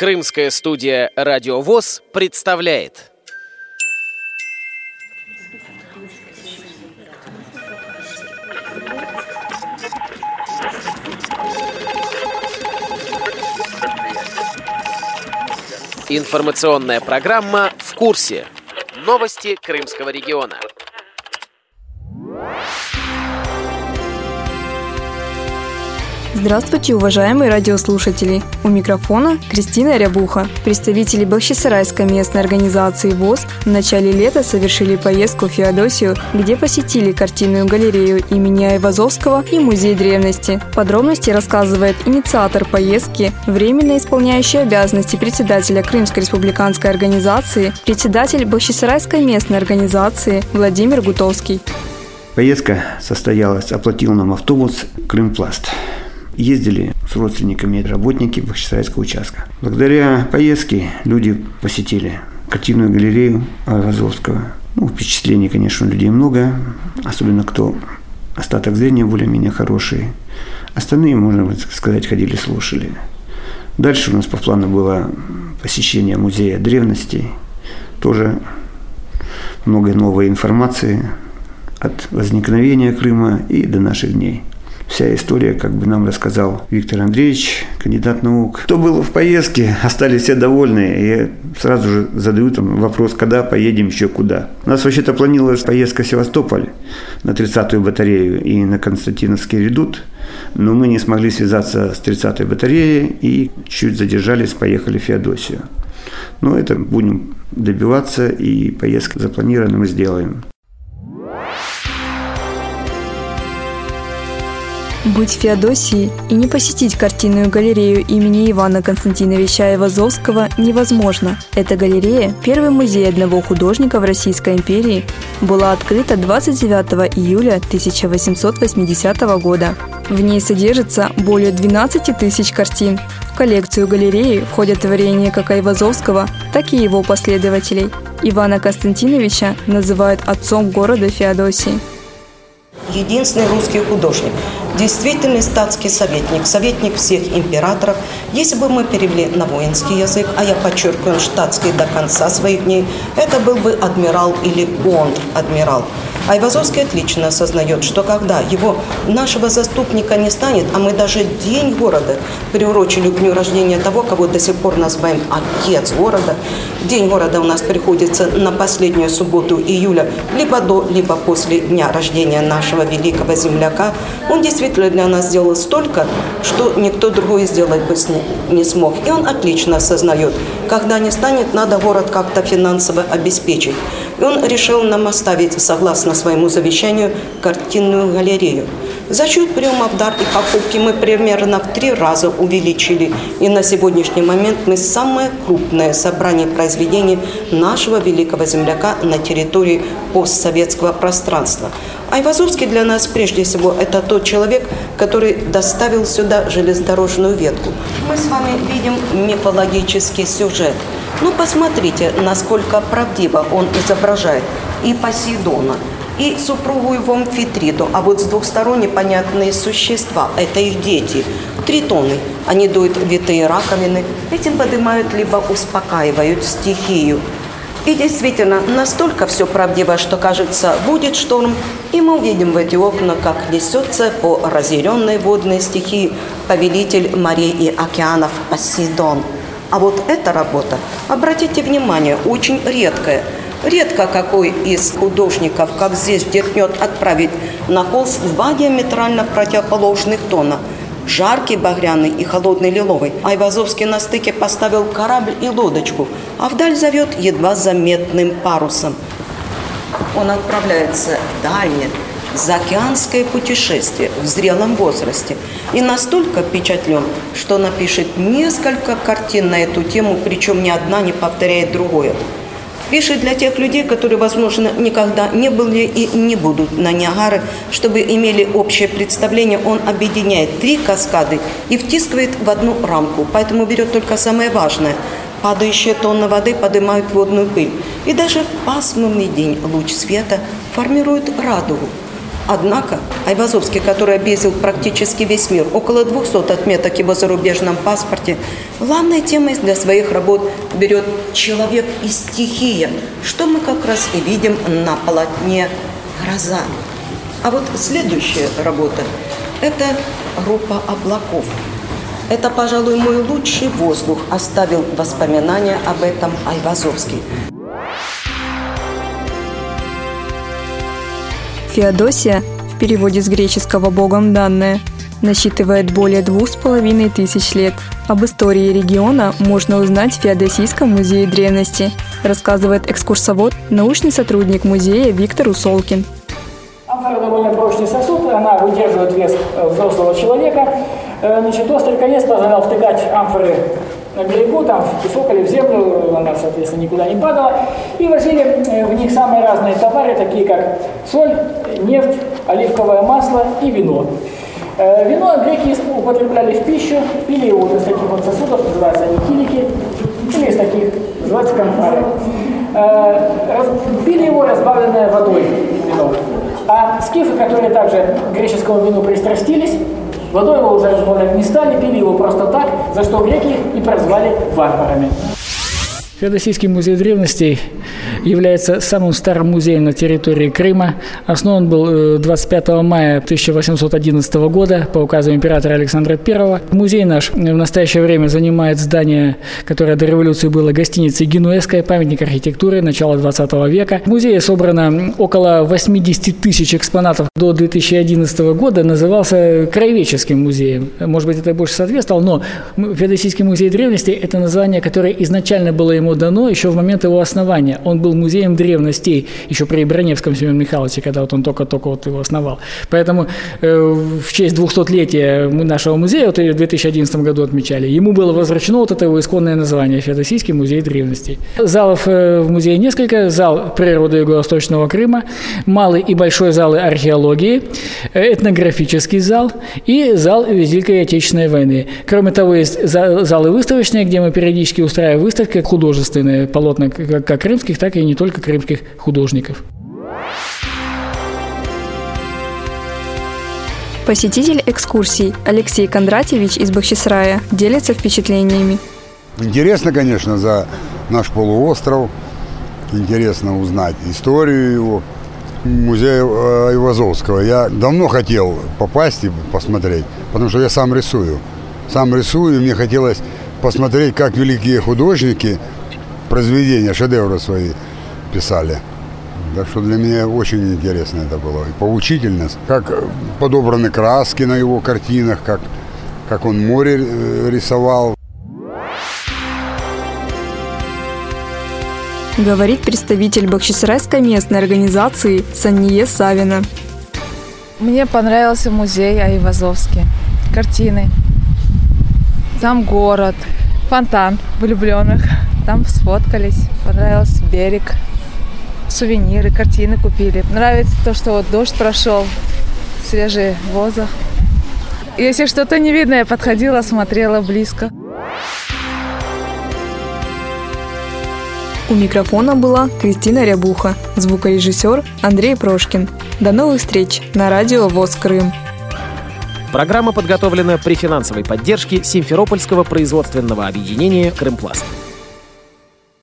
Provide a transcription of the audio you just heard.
Крымская студия «Радио ВОС» представляет. Информационная программа «В курсе». Новости Крымского региона. Здравствуйте, уважаемые радиослушатели! У микрофона Кристина Рябуха. Представители Бахчисарайской местной организации ВОС в начале лета совершили поездку в Феодосию, где посетили картинную галерею имени Айвазовского и музей древности. Подробности рассказывает инициатор поездки, временно исполняющий обязанности председателя Крымской республиканской организации, председатель Бахчисарайской местной организации Владимир Гутовский. Поездка состоялась, оплатил нам автобус «Крымпласт». Ездили с родственниками работники Бахчисарайского участка. Благодаря поездке люди посетили картинную галерею Айвазовского. Впечатлений, конечно, людей много, особенно кто остаток зрения более-менее хороший. Остальные, можно сказать, ходили, слушали. Дальше у нас по плану было посещение музея древностей. Тоже много новой информации от возникновения Крыма и до наших дней. Вся история, как бы нам рассказал Виктор Андреевич, кандидат наук. Кто был в поездке, остались все довольны. И сразу же задают вопрос, когда поедем, еще куда. У нас вообще-то планировалась поездка в Севастополь на 30-ю батарею и на Константиновский редут. Но мы не смогли связаться с 30-й батареей и чуть задержались, поехали в Феодосию. Но это будем добиваться, и поездку запланировано мы сделаем. Быть в Феодосии и не посетить картинную галерею имени Ивана Константиновича Айвазовского невозможно. Эта галерея, первый музей одного художника в Российской империи, была открыта 29 июля 1880 года. В ней содержится более 12 тысяч картин. В коллекцию галереи входят творения как Айвазовского, так и его последователей. Ивана Константиновича называют отцом города Феодосии. Единственный русский художник, действительный статский советник, советник всех императоров. Если бы мы перевели на воинский язык, а я подчеркиваю, штатский до конца своих дней, это был бы адмирал или контр-адмирал. Айвазовский отлично осознает, что когда его нашего заступника не станет, а мы даже день города приурочили к дню рождения того, кого до сих пор называем отец города. День города у нас приходится на последнюю субботу июля, либо до, либо после дня рождения нашего великого земляка. Он действительно для нас сделал столько, что никто другой сделать бы не смог. И он отлично осознает, когда не станет, надо город как-то финансово обеспечить. И он решил нам оставить, согласно своему завещанию, картинную галерею. За счет приема в дар и покупки мы примерно в 3 раза увеличили. И на сегодняшний момент мы самое крупное собрание произведений нашего великого земляка на территории постсоветского пространства. Айвазовский для нас прежде всего это тот человек, который доставил сюда железнодорожную ветку. Мы с вами видим мифологический сюжет. Но посмотрите, насколько правдиво он изображает и Посейдона, и супругу его амфитриту. А вот с двух сторон непонятные существа – это их дети. Тритоны. Они дуют витые раковины, этим поднимают либо успокаивают стихию. И действительно, настолько все правдиво, что кажется, будет шторм, и мы увидим в эти окна, как несется по разъяренной водной стихии повелитель морей и океанов Посейдон. А вот эта работа, обратите внимание, очень редкая. Редко какой из художников, как здесь, дерзнет отправить на холст 2 диаметрально противоположных тона. Жаркий багряный и холодный лиловый. Айвазовский на стыке поставил корабль и лодочку, а вдаль зовет едва заметным парусом. Он отправляется в дальнее, заокеанское путешествие в зрелом возрасте. И настолько впечатлен, что напишет несколько картин на эту тему, причем ни одна не повторяет другое. Пишет для тех людей, которые, возможно, никогда не были и не будут на Ниагаре, чтобы имели общее представление. Он объединяет 3 каскады и втискивает в одну рамку, поэтому берет только самое важное. Падающие тонны воды поднимают водную пыль. И даже в пасмурный день луч света формирует радугу. Однако Айвазовский, который объездил практически весь мир, около 200 отметок его в зарубежном паспорте, главной темой для своих работ берет человек и стихия, что мы как раз и видим на полотне «Гроза». А вот следующая работа – это «Группа облаков». Это, пожалуй, мой лучший воздух, оставил воспоминания об этом Айвазовский. Феодосия, в переводе с греческого «богом данная», насчитывает более 2500 лет. Об истории региона можно узнать в Феодосийском музее древности, рассказывает экскурсовод, научный сотрудник музея Виктор Усолкин. Амфора довольно прочный сосуд, она выдерживает вес взрослого человека. Значит, острый конец позволял втыкать амфоры на берегу, там в песок или в землю, она, соответственно, никуда не падала. И возили в них самые разные товары, такие как соль, нефть, оливковое масло и вино. Вино греки употребляли в пищу, пили его из таких вот сосудов, называются они килики, или из таких, называются камфары. Пили его разбавленное водой вино. А скифы, которые также к греческому вину пристрастились, водой его уже разбавлять не стали, пили его просто так, за что греки их и прозвали варварами. Феодосийский музей древностей является самым старым музеем на территории Крыма. Основан был 25 мая 1811 года по указу императора Александра I. Музей наш в настоящее время занимает здание, которое до революции было гостиницей «Генуэзская», памятник архитектуры начала 20 века. В музее собрано около 80 000 экспонатов. До 2011 года назывался краеведческим музеем. Может быть, это больше соответствовало, но Феодосийский музей древностей – это название, которое изначально было ему дано еще в момент его основания. Он был музеем древностей еще при Броневском Семене Михайловиче, когда вот он только-только вот его основал. Поэтому в честь 200-летия нашего музея, вот в 2011 году отмечали, ему было возвращено вот это его исконное название – Феодосийский музей древностей. Залов в музее несколько. Зал природы Юго-Восточного Крыма, малый и большой залы археологии, этнографический зал и зал Великой Отечественной войны. Кроме того, есть залы выставочные, где мы периодически устраиваем выставки художественные, полотна как крымских, так и не только крымских художников. Посетитель экскурсий Алексей Кондратьевич из Бахчисарая делится впечатлениями. Интересно, конечно, за наш полуостров. Интересно узнать историю его. Музей Айвазовского. Я давно хотел попасть и посмотреть, потому что я сам рисую. Мне хотелось посмотреть, как великие художники произведения, шедевры свои писали. Так что для меня очень интересно это было. И поучительно, как подобраны краски на его картинах, как он море рисовал. Говорит представитель Бахчисарайской местной организации Санье Савина. Мне понравился музей Айвазовский. Картины. Там город, фонтан влюбленных. Там сфоткались, понравился берег, сувениры, картины купили. Нравится то, что вот дождь прошел, свежий воздух. Если что-то не видно, я подходила, смотрела близко. У микрофона была Кристина Рябуха, звукорежиссер Андрей Прошкин. До новых встреч на радио ВОС Крым. Программа подготовлена при финансовой поддержке Симферопольского производственного объединения «Крымпласт».